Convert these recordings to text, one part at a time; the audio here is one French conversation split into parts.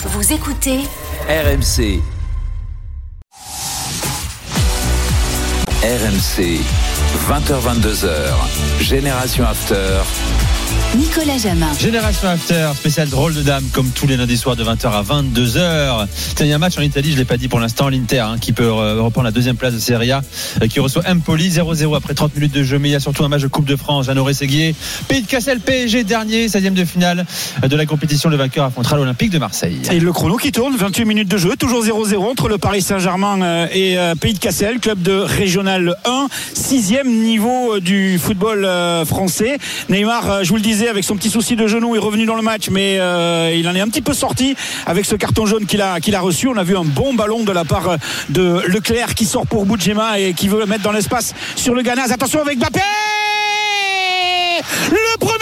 Vous écoutez RMC. RMC, 20h-22h, Génération After. Nicolas Jamain. Génération After, spécial drôle de dame, comme tous les lundis soirs de 20h à 22h. Tiens, il y a un match en Italie, je ne l'ai pas dit pour l'instant, l'Inter, qui peut reprendre la deuxième place de Serie A, qui reçoit Empoli 0-0 après 30 minutes de jeu. Mais il y a surtout un match de Coupe de France, Genoa, Pays de Cassel, PSG dernier, 16e de finale de la compétition. Le vainqueur affrontera l'Olympique de Marseille. Et le chrono qui tourne, 28 minutes de jeu, toujours 0-0 entre le Paris Saint-Germain et Pays de Cassel, club de Régional 1, 6e niveau du football français. Neymar, je vous le disais, avec son petit souci de genou, est revenu dans le match, mais il en est un petit peu sorti avec ce carton jaune qu'il a reçu. On a vu un bon ballon de la part de Leclerc qui sort pour Boudjema et qui veut le mettre dans l'espace sur le Ghanaz. Attention avec Mbappé, le premier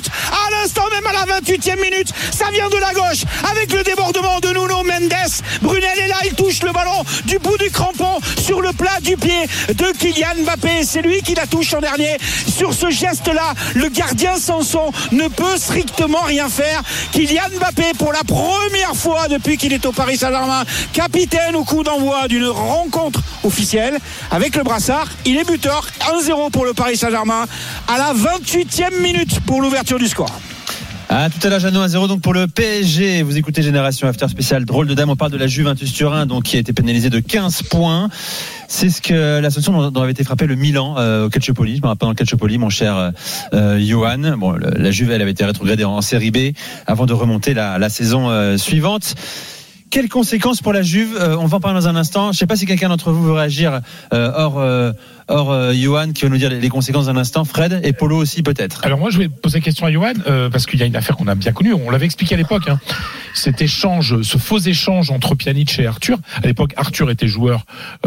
but à l'instant même, à la 28e minute. Ça vient de la gauche avec le débordement de Nuno Mendes. Brunel est là, il touche le ballon du bout du crampon sur le plat du pied de Kylian Mbappé. C'est lui qui la touche en dernier. Sur ce geste-là, le gardien Samson ne peut strictement rien faire. Kylian Mbappé, pour la première fois depuis qu'il est au Paris Saint-Germain, capitaine au coup d'envoi d'une rencontre officielle avec le brassard. Il est buteur, 1-0 pour le Paris Saint-Germain à la 28e minute pour l'ouverture du score. Ah, tout à l'heure, Jeannot, 1-0 donc pour le PSG. Vous écoutez Génération After spécial drôle de dame. On parle de la Juventus Turin, donc qui a été pénalisée de 15 points. C'est ce que l'association dont avait été frappé le Milan au Calciopoli. Je me rappelle, dans le Calciopoli, mon cher Johan. Bon, la Juve, elle avait été rétrogradée en Série B avant de remonter la saison suivante. Quelles conséquences pour la Juve ? On va en parler dans un instant. Je ne sais pas si quelqu'un d'entre vous veut réagir hors Johan qui va nous dire les conséquences d'un instant. Fred et Polo aussi peut-être. Alors moi je vais poser la question à Johan parce qu'il y a une affaire qu'on a bien connue. On l'avait expliqué à l'époque. Cet échange, ce faux échange entre Pjanic et Arthur. À l'époque, Arthur était joueur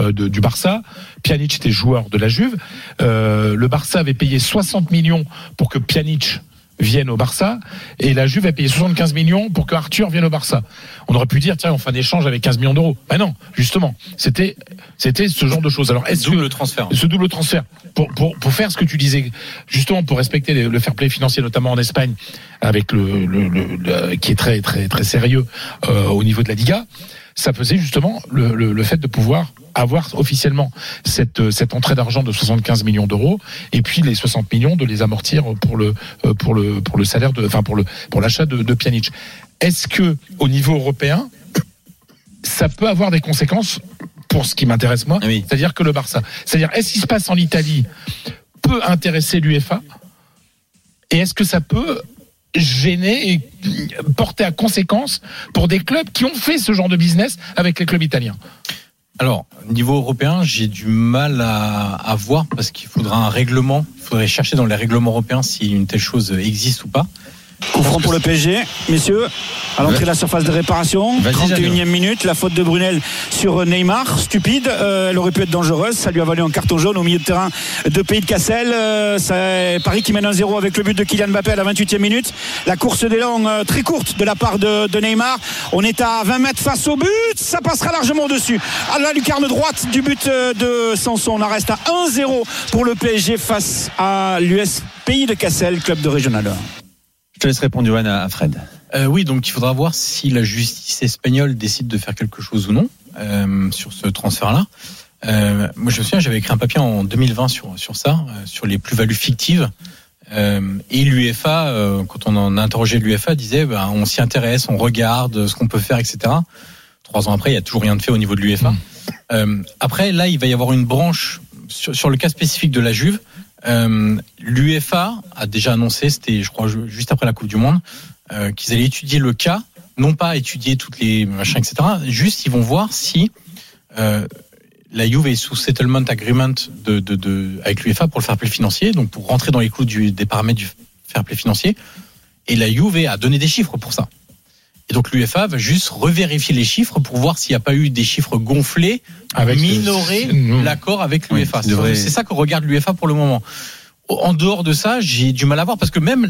du Barça. Pjanic était joueur de la Juve. Le Barça avait payé 60 millions pour que Pjanic viennent au Barça, et la Juve a payé 75 millions pour que Arthur vienne au Barça. On aurait pu dire, tiens, on fait un échange avec 15 millions d'euros. Ben non, justement, c'était ce genre de choses. Alors, est-ce double que transfert, ce double transfert pour faire ce que tu disais, justement pour respecter le fair play financier, notamment en Espagne, avec le qui est très très très sérieux au niveau de la Liga, ça faisait justement le fait de pouvoir avoir officiellement cette entrée d'argent de 75 millions d'euros et puis les 60 millions de les amortir pour le salaire pour l'achat de Pjanic. Est-ce que au niveau européen ça peut avoir des conséquences pour ce qui m'intéresse moi, oui, c'est-à-dire que le Barça, c'est-à-dire est-ce qu'il se passe en Italie peut intéresser l'UEFA et est-ce que ça peut gêner et porter à conséquence pour des clubs qui ont fait ce genre de business avec les clubs italiens? Alors, niveau européen, j'ai du mal à voir parce qu'il faudra un règlement. Il faudrait chercher dans les règlements européens si une telle chose existe ou pas. Coup franc pour le PSG, messieurs, à l'entrée de la surface de réparation, 31e minute, la faute de Brunel sur Neymar, stupide, elle aurait pu être dangereuse, ça lui a valu un carton jaune au milieu de terrain de Pays de Cassel. C'est Paris qui mène 1-0 avec le but de Kylian Mbappé à la 28e minute. La course d'élan très courte de la part de Neymar, on est à 20 mètres face au but, ça passera largement dessus à la lucarne droite du but de Samson. On en reste à 1-0 pour le PSG face à l'US Pays de Cassel, club de Régional 1. Je te laisse répondre, Johan, à Fred. Oui, donc il faudra voir si la justice espagnole décide de faire quelque chose ou non sur ce transfert-là. Moi, je me souviens, j'avais écrit un papier en 2020 sur ça, sur les plus-values fictives. Et l'UEFA, quand on en a interrogé l'UEFA, disait on s'y intéresse, on regarde ce qu'on peut faire, etc. 3 ans après, il n'y a toujours rien de fait au niveau de l'UEFA. Après, là, il va y avoir une branche sur le cas spécifique de la Juve. L'UEFA a déjà annoncé, c'était je crois juste après la Coupe du Monde, qu'ils allaient étudier le cas, non pas étudier toutes les machins, etc. Juste ils vont voir si la Juve est sous settlement agreement avec l'UEFA pour le fair play financier, donc pour rentrer dans les clous des paramètres du fair play financier, et la Juve a donné des chiffres pour ça. Et donc l'UEFA va juste revérifier les chiffres pour voir s'il n'y a pas eu des chiffres gonflés, minorer l'accord avec l'UEFA. Oui, c'est ça que regarde l'UEFA pour le moment. En dehors de ça, j'ai du mal à voir parce que même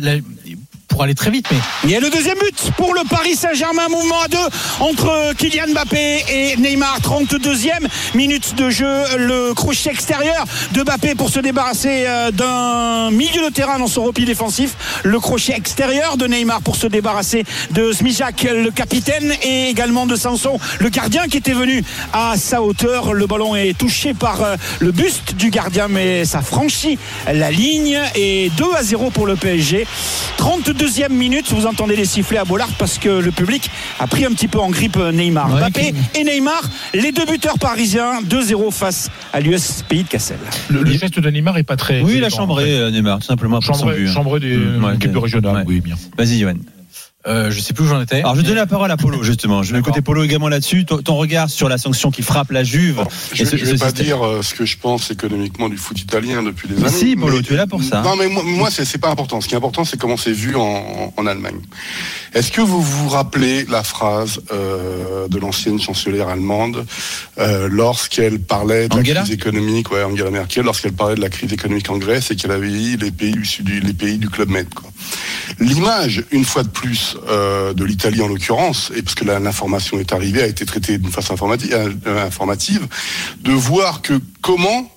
pour aller très vite. Mais il y a le deuxième but pour le Paris Saint-Germain, mouvement à deux entre Kylian Mbappé et Neymar. 32e minute de jeu, le crochet extérieur de Mbappé pour se débarrasser d'un milieu de terrain dans son repli défensif, le crochet extérieur de Neymar pour se débarrasser de Smichak, le capitaine, et également de Samson, le gardien qui était venu à sa hauteur. Le ballon est touché par le buste du gardien, mais ça franchit la ligne, et 2-0 pour le PSG. 32e minute, vous entendez les sifflets à Bollaert parce que le public a pris un petit peu en grippe Neymar. Ouais, Mbappé et Neymar, les deux buteurs parisiens, 2-0 face à l'US Pays de Cassel. Le geste de Neymar est pas très... Oui, il a chambré en fait. Neymar, tout simplement. Chambré de l'équipe régionale. Oui, bien. Vas-y, Yoann. Je sais plus où j'en étais. Alors je vais donner la parole à Polo justement. Je vais écouter Polo également là-dessus. Ton regard sur la sanction qui frappe la Juve. Alors, je vais pas dire ce que je pense économiquement du foot italien depuis des années. Si Polo, tu es là pour ça. Non mais moi c'est pas important. Ce qui est important, c'est comment c'est vu en Allemagne. Est-ce que vous vous rappelez la phrase de l'ancienne chancelière allemande lorsqu'elle parlait de la crise économique, Angela Merkel, lorsqu'elle parlait de la crise économique en Grèce et qu'elle avait dit les pays du Club Med, quoi. L'image, une fois de plus, de l'Italie en l'occurrence, et parce que l'information est arrivée, a été traitée d'une façon informative, de voir que comment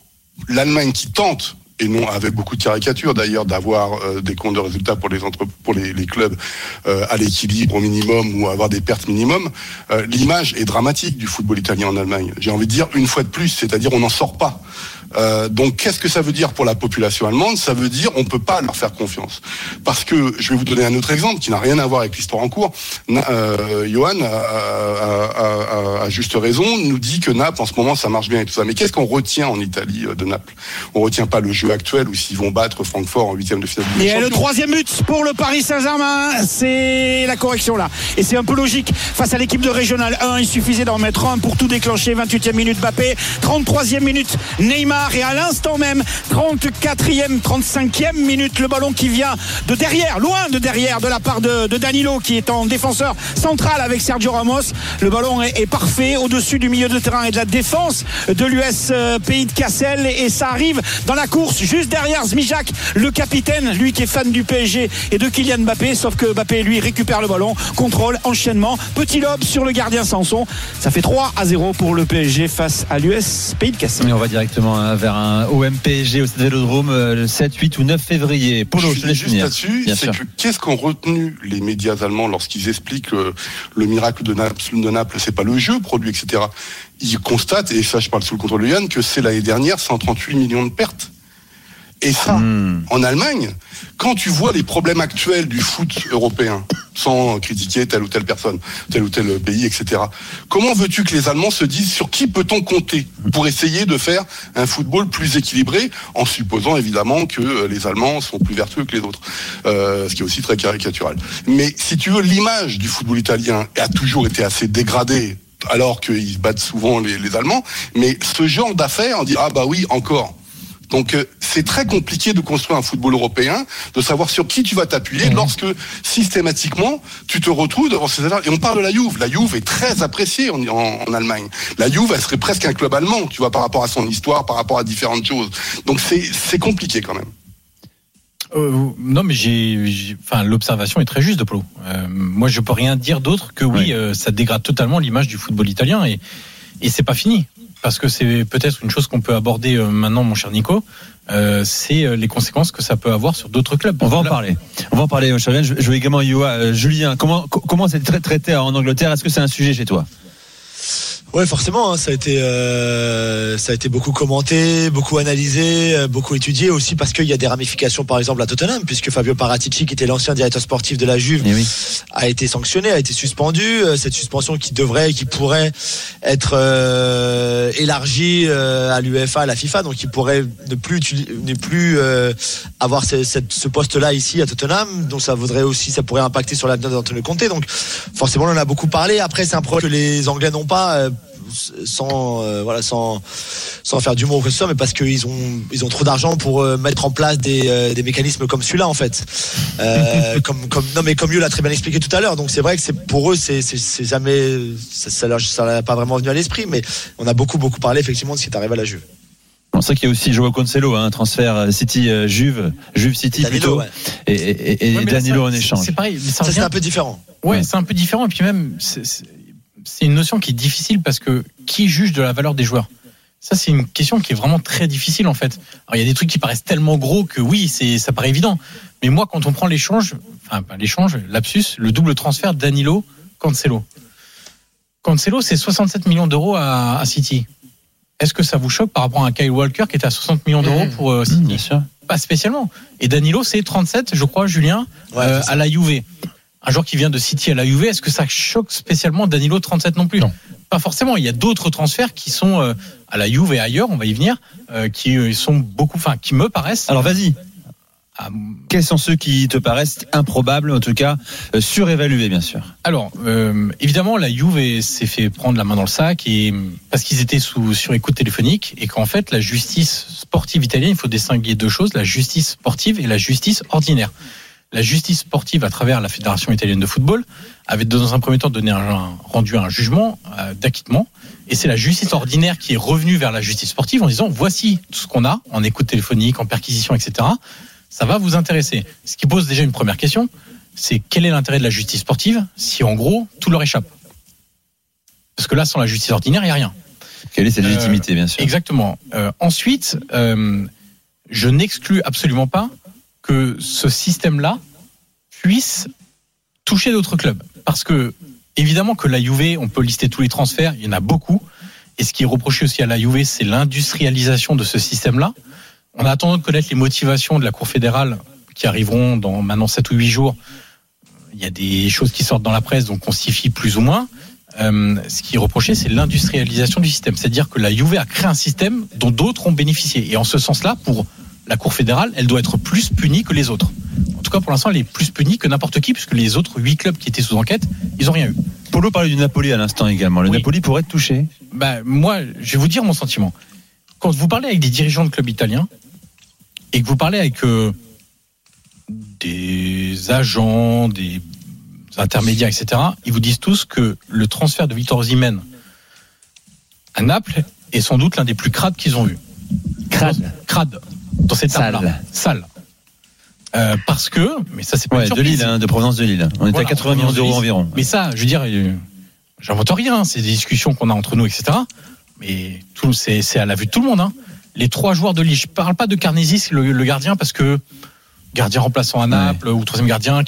l'Allemagne qui tente, et non avec beaucoup de caricatures d'ailleurs, d'avoir des comptes de résultats pour les clubs à l'équilibre au minimum ou avoir des pertes minimum, l'image est dramatique du football italien en Allemagne. J'ai envie de dire une fois de plus, c'est-à-dire on n'en sort pas. Donc qu'est-ce que ça veut dire pour la population allemande? Ça veut dire on peut pas leur faire confiance. Parce que, je vais vous donner un autre exemple qui n'a rien à voir avec l'histoire en cours. Johan, à juste raison, nous dit que Naples en ce moment ça marche bien et tout ça. Mais qu'est-ce qu'on retient en Italie de Naples? On retient pas le jeu actuel ou s'ils vont battre Francfort en 8e de finale. Et le 3e but pour le Paris Saint-Germain, c'est la correction là. Et c'est un peu logique. Face à l'équipe de Régional 1, il suffisait d'en mettre un pour tout déclencher. 28e minute Mbappé, 33e minute Neymar. Et à l'instant même, 35e minute, le ballon qui vient de derrière, loin de derrière, de la part de Danilo qui est en défenseur central avec Sergio Ramos. Le ballon est parfait au-dessus du milieu de terrain et de la défense de l'US Pays de Cassel, et ça arrive dans la course juste derrière Zmijak, le capitaine, lui qui est fan du PSG et de Kylian Mbappé, sauf que Mbappé lui récupère le ballon, contrôle, enchaînement, petit lob sur le gardien Samson. Ça fait 3-0 pour le PSG face à l'US Pays de Cassel. Et on va directement vers un OM-PSG au Stade Vélodrome le 7, 8 ou 9 février. Polo, je te laisse finir. Juste là-dessus, c'est que qu'est-ce qu'ont retenu les médias allemands lorsqu'ils expliquent le miracle de Naples, c'est pas le jeu produit, etc. Ils constatent, et ça je parle sous le contrôle de Yann, que c'est l'année dernière 138 millions de pertes. Et ça, en Allemagne, quand tu vois les problèmes actuels du foot européen, sans critiquer telle ou telle personne, tel ou tel pays, etc., comment veux-tu que les Allemands se disent sur qui peut-on compter pour essayer de faire un football plus équilibré, en supposant évidemment que les Allemands sont plus vertueux que les autres, ce qui est aussi très caricatural. Mais si tu veux, l'image du football italien a toujours été assez dégradée, alors qu'ils battent souvent les Allemands, mais ce genre d'affaires, on dit « Ah bah oui, encore ». Donc c'est très compliqué de construire un football européen, de savoir sur qui tu vas t'appuyer lorsque systématiquement tu te retrouves devant ces affaires. Et on parle de la Juve. La Juve est très appréciée en Allemagne. La Juve, elle serait presque un club allemand, tu vois, par rapport à son histoire, par rapport à différentes choses. Donc c'est compliqué quand même. Non mais l'observation est très juste de Polo. Moi je peux rien dire d'autre que ça dégrade totalement l'image du football italien et c'est pas fini. Parce que c'est peut-être une chose qu'on peut aborder maintenant, mon cher Nico, c'est les conséquences que ça peut avoir sur d'autres clubs. On va en parler, mon cher Yann. Je vais également Julien, comment c'est traité en Angleterre? Est-ce que c'est un sujet chez toi? Ouais, forcément, hein, ça a été beaucoup commenté, beaucoup analysé, beaucoup étudié aussi parce qu'il y a des ramifications, par exemple à Tottenham, puisque Fabio Paratici, qui était l'ancien directeur sportif de la Juve, a été sanctionné, a été suspendu. Cette suspension qui pourrait être élargie à l'UEFA, à la FIFA, donc il pourrait ne plus avoir ce poste-là ici à Tottenham. Donc ça pourrait impacter sur l'avenir d'Antonio Conte. Donc forcément, on en a beaucoup parlé. Après, c'est un problème que les Anglais n'ont pas. Sans faire du mot ou que ce soit, mais parce qu'ils ont trop d'argent pour mettre en place des mécanismes comme celui-là en fait. Comme Yul l'a très bien expliqué tout à l'heure. Donc c'est vrai que pour eux c'est jamais ça leur pas vraiment venu à l'esprit, mais on a beaucoup parlé effectivement de ce qui est arrivé à la Juve. On sait qu'il y a aussi Joao Cancelo, un transfert City-Juve, Juve-City plutôt, ouais. et ouais, Danilo en échange. C'est pareil, mais ça c'est un peu différent. Ouais, c'est un peu différent, et puis même, c'est une notion qui est difficile parce que qui juge de la valeur des joueurs ? Ça, c'est une question qui est vraiment très difficile en fait. Alors, il y a des trucs qui paraissent tellement gros que oui, ça paraît évident. Mais moi, quand on prend le double transfert Danilo-Cancelo. Cancelo, c'est 67 millions d'euros à City. Est-ce que ça vous choque par rapport à Kyle Walker qui était à 60 millions d'euros pour City ? Bien sûr. Pas spécialement. Et Danilo, c'est 37, je crois, Julien, à la Juve. Un joueur qui vient de City à la Juve, est-ce que ça choque spécialement Danilo 37 non plus ? Non. Pas forcément. Il y a d'autres transferts qui sont à la Juve et ailleurs, on va y venir, qui me paraissent. Alors vas-y. Quels sont ceux qui te paraissent improbables, en tout cas surévalués, bien sûr? Alors, évidemment, la Juve s'est fait prendre la main dans le sac parce qu'ils étaient sur écoute téléphonique et qu'en fait, la justice sportive italienne, il faut distinguer deux choses, la justice sportive et la justice ordinaire. La justice sportive, à travers la Fédération italienne de football, avait dans un premier temps donné rendu un jugement d'acquittement. Et c'est la justice ordinaire qui est revenue vers la justice sportive en disant « Voici tout ce qu'on a en écoute téléphonique, en perquisition, etc. » Ça va vous intéresser. Ce qui pose déjà une première question, c'est quel est l'intérêt de la justice sportive si en gros tout leur échappe ? Parce que là, sans la justice ordinaire, il n'y a rien. Quelle est cette légitimité, bien sûr. Exactement. Ensuite, je n'exclus absolument pas que ce système-là puisse toucher d'autres clubs. Parce que, évidemment, que la Juve, on peut lister tous les transferts, il y en a beaucoup. Et ce qui est reproché aussi à la Juve, c'est l'industrialisation de ce système-là. On a attendu de connaître les motivations de la Cour fédérale qui arriveront dans maintenant 7 ou 8 jours. Il y a des choses qui sortent dans la presse, donc on s'y fie plus ou moins. Ce qui est reproché, c'est l'industrialisation du système. C'est-à-dire que la Juve a créé un système dont d'autres ont bénéficié. Et en ce sens-là, pour la Cour fédérale, elle doit être plus punie que les autres. En tout cas, pour l'instant, elle est plus punie que n'importe qui, puisque les autres 8 clubs qui étaient sous enquête, ils n'ont rien eu. Polo parlait du Napoli à l'instant également. Le Napoli pourrait être touché. Moi, je vais vous dire mon sentiment. Quand vous parlez avec des dirigeants de clubs italiens, et que vous parlez avec des agents, des intermédiaires, etc., ils vous disent tous que le transfert de Victor Osimhen à Naples est sans doute l'un des plus crades qu'ils ont eu. Crade. Dans cette table-là. Sale. Parce que, mais ça c'est pas une surprise. De provenance de Lille. On est à 80 millions d'euros environ. Mais ça, je veux dire, j'invente rien. C'est des discussions qu'on a entre nous, etc. Mais tout, c'est à la vue de tout le monde, hein. Les 3 joueurs de Lille, je parle pas de Karnesis, le gardien, parce que gardien remplaçant à Naples, ou troisième gardien à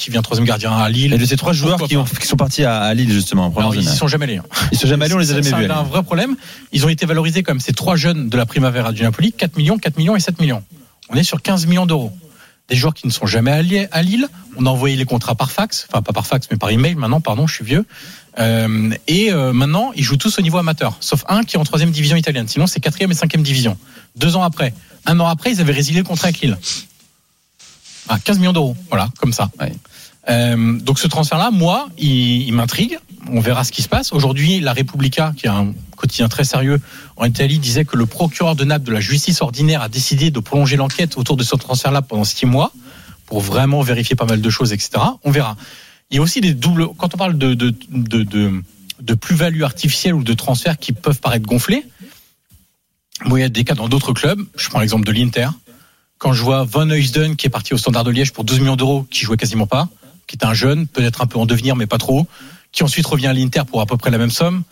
Lille. Et de ces 3 joueurs qui sont partis à Lille, justement, en provenance de Naples. Ils ne sont jamais allés. Ils sont jamais allés, on les a jamais vus. C'est un vrai problème. Ils ont été valorisés comme ces 3 jeunes de la Primavera du Napoli, 4 millions et 7 millions. On est sur 15 millions d'euros. Des joueurs qui ne sont jamais allés à Lille. On a envoyé les contrats par fax. Enfin, pas par fax, mais par email. Maintenant, pardon, je suis vieux. Maintenant, ils jouent tous au niveau amateur, sauf un qui est en 3e division italienne. Sinon, c'est 4e et 5e division. 2 ans après, 1 an après, ils avaient résilié le contrat avec Lille. 15 millions d'euros, voilà, comme ça. Ouais. Donc ce transfert-là, moi, il m'intrigue. On verra ce qui se passe. Aujourd'hui, la Repubblica, qui est un quotidien très sérieux en Italie, disait que le procureur de Naples de la justice ordinaire a décidé de prolonger l'enquête autour de ce transfert-là pendant 6 mois pour vraiment vérifier pas mal de choses, etc. On verra. Il y a aussi des doubles. Quand on parle de plus-value artificielle ou de transferts qui peuvent paraître gonflés, il y a des cas dans d'autres clubs. Je prends l'exemple de l'Inter. Quand je vois Van Huysden qui est parti au Standard de Liège pour 12 millions d'euros, qui jouait quasiment pas, qui est un jeune, peut-être un peu en devenir, mais pas trop, qui ensuite revient à l'Inter pour à peu près la même somme.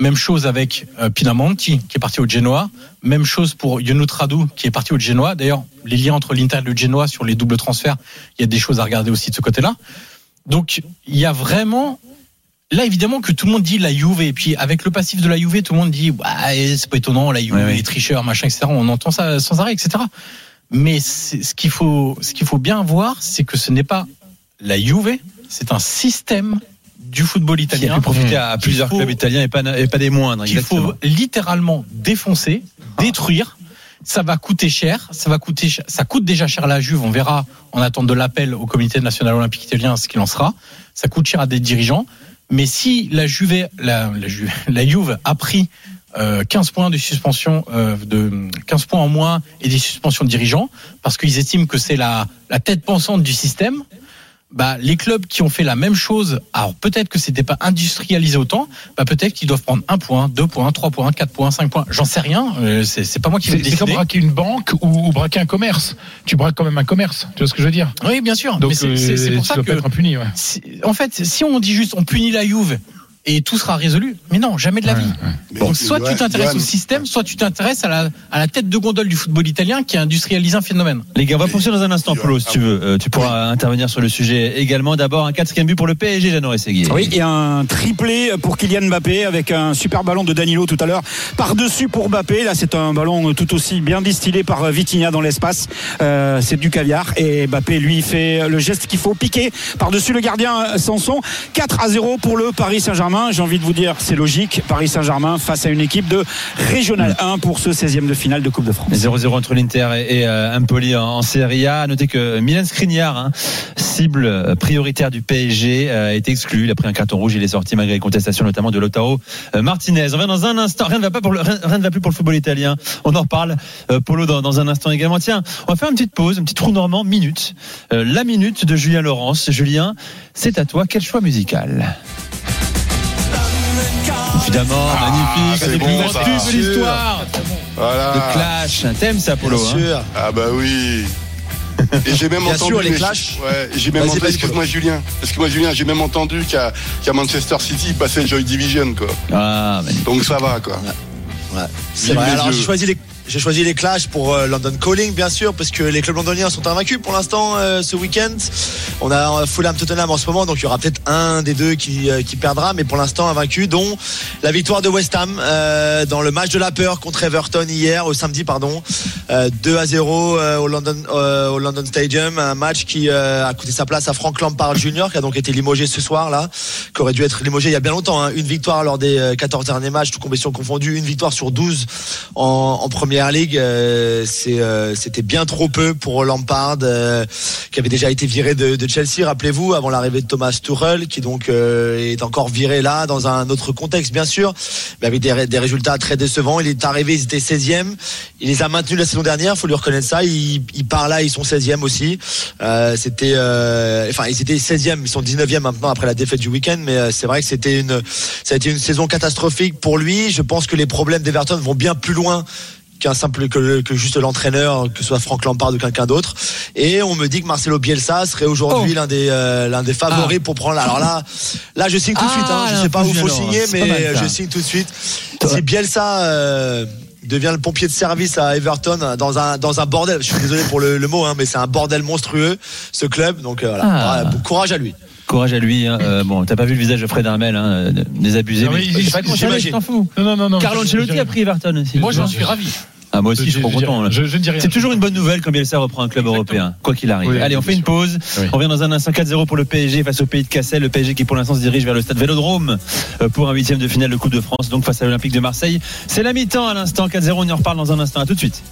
Même chose avec Pinamonti, qui est parti au Genoa. Même chose pour Younous Radou, qui est parti au Genoa. D'ailleurs, les liens entre l'Inter et le Genoa sur les doubles transferts, il y a des choses à regarder aussi de ce côté-là. Donc, il y a vraiment... Là, évidemment, que tout le monde dit la Juve, et puis avec le passif de la Juve, tout le monde dit c'est pas étonnant, la Juve, les tricheurs, machin, etc. On entend ça sans arrêt, etc. Mais ce qu'il faut bien voir, c'est que ce n'est pas la Juve, c'est un système du football italien. Qui a pu profiter à plusieurs clubs italiens et pas des moindres. Il faut littéralement défoncer, détruire. Ça va coûter cher. Ça coûte déjà cher à la Juve. On verra en attente de l'appel au Comité national olympique italien ce qu'il en sera. Ça coûte cher à des dirigeants. Mais si la Juve a pris 15 points de suspension, 15 points en moins et des suspensions de dirigeants parce qu'ils estiment que c'est la tête pensante du système, bah, les clubs qui ont fait la même chose, alors peut-être que c'était pas industrialisé autant, bah, peut-être qu'ils doivent prendre 1 point, 2 points, 3 points, 4 points, 5 points, j'en sais rien, c'est pas moi qui vais décider. C'est comme braquer une banque ou braquer un commerce. Tu braques quand même un commerce, tu vois ce que je veux dire? Oui, bien sûr. Donc, mais c'est pour ça que être impuni, ouais. En fait, si on dit juste on punit la Juve et tout sera résolu, mais non, jamais de la vie. Ouais. Donc soit tu t'intéresses au système, soit tu t'intéresses à la tête de gondole du football italien qui a industrialisé un phénomène. Les gars, on va poursuivre dans un instant, Polo, si tu veux. Tu pourras intervenir sur le sujet également. D'abord, un 4e but pour le PSG, Jeannot Essegui. Oui, et un triplé pour Kylian Mbappé avec un super ballon de Danilo tout à l'heure. Par-dessus pour Mbappé, là c'est un ballon tout aussi bien distillé par Vitinha dans l'espace. C'est du caviar et Mbappé, lui, fait le geste qu'il faut, piquer par-dessus le gardien Samson. 4-0 pour le Paris Saint-Germain. J'ai envie de vous dire, c'est logique, Paris Saint-Germain face à une équipe de Régional 1 pour ce 16e de finale de Coupe de France. 0-0 entre l'Inter et Empoli en Serie A. Notez que Milan Skriniar, cible prioritaire du PSG, est exclu. Il a pris un carton rouge, il est sorti malgré les contestations notamment de Lautaro Martinez. On revient dans un instant. Rien ne va plus pour le football italien. On en reparle, Polo, dans un instant également. Tiens, on va faire une petite pause, un petit trou normand, minute. La minute de Julien Laurence. Julien, c'est à toi. Quel choix musical ? Évidemment, magnifique, c'est bon, la pub de l'histoire, voilà. De Clash, un thème ça, Polo. Bien sûr. Ah bah oui. Et j'ai même bien entendu sûr, les Clash. Ouais, j'ai même entendu, excuse-moi Julien, j'ai même entendu qu'à Manchester City il passait Joy Division, quoi. Ah, magnifique. Donc ça va, quoi. Ouais. C'est vrai. Alors j'ai choisi les Clash pour London Calling, bien sûr, parce que les clubs londoniens sont invaincus pour l'instant ce week-end. On a Fulham, Tottenham en ce moment, donc il y aura peut-être un des deux qui perdra, mais pour l'instant invaincu, dont la victoire de West Ham dans le match de la peur contre Everton hier, au samedi pardon, 2-0 au London Stadium, un match qui a coûté sa place à Frank Lampard Jr., qui a donc été limogé ce soir là, qui aurait dû être limogé il y a bien longtemps, hein. Une victoire lors des 14 derniers matchs, toutes compétitions confondues, une victoire sur 12 en première ligue, c'était bien trop peu pour Lampard, qui avait déjà été viré de Chelsea, rappelez-vous, avant l'arrivée de Thomas Tuchel, qui donc est encore viré là dans un autre contexte bien sûr, mais avec des résultats très décevants. Il est arrivé, ils étaient 16e, il les a maintenus la saison dernière, il faut lui reconnaître ça, il part là, ils sont 16e aussi, ils étaient 16e, ils sont 19e maintenant après la défaite du week-end, mais c'est vrai que ça a été une saison catastrophique pour lui. Je pense que les problèmes d'Everton vont bien plus loin qu'un simple que juste l'entraîneur, que ce soit Frank Lampard ou quelqu'un d'autre. Et on me dit que Marcelo Bielsa serait aujourd'hui l'un des favoris pour prendre. Alors là je signe tout de suite, hein. Je sais pas où il faut signer, mais je signe tout de suite. Si Bielsa devient le pompier de service à Everton dans un bordel, je suis désolé pour le mot, hein, mais c'est un bordel monstrueux ce club, donc courage à lui. Courage à lui, hein. T'as pas vu le visage de Fred Hermel, hein, désabusé. Je t'en fous. Non. Carlo Ancelotti a pris Everton aussi. Moi, j'en suis ravi. Ah, moi aussi, je suis trop content. Je ne dis rien. C'est toujours une bonne nouvelle quand Bielsa reprend un club européen, quoi qu'il arrive. Oui, allez, on fait une pause. Oui. On revient dans un instant. 4-0 pour le PSG face au Pays de Cassel. Le PSG qui, pour l'instant, se dirige vers le stade Vélodrome pour un 8e de finale de Coupe de France, donc face à l'Olympique de Marseille. C'est la mi-temps à l'instant. 4-0, on y reparle dans un instant. À tout de suite.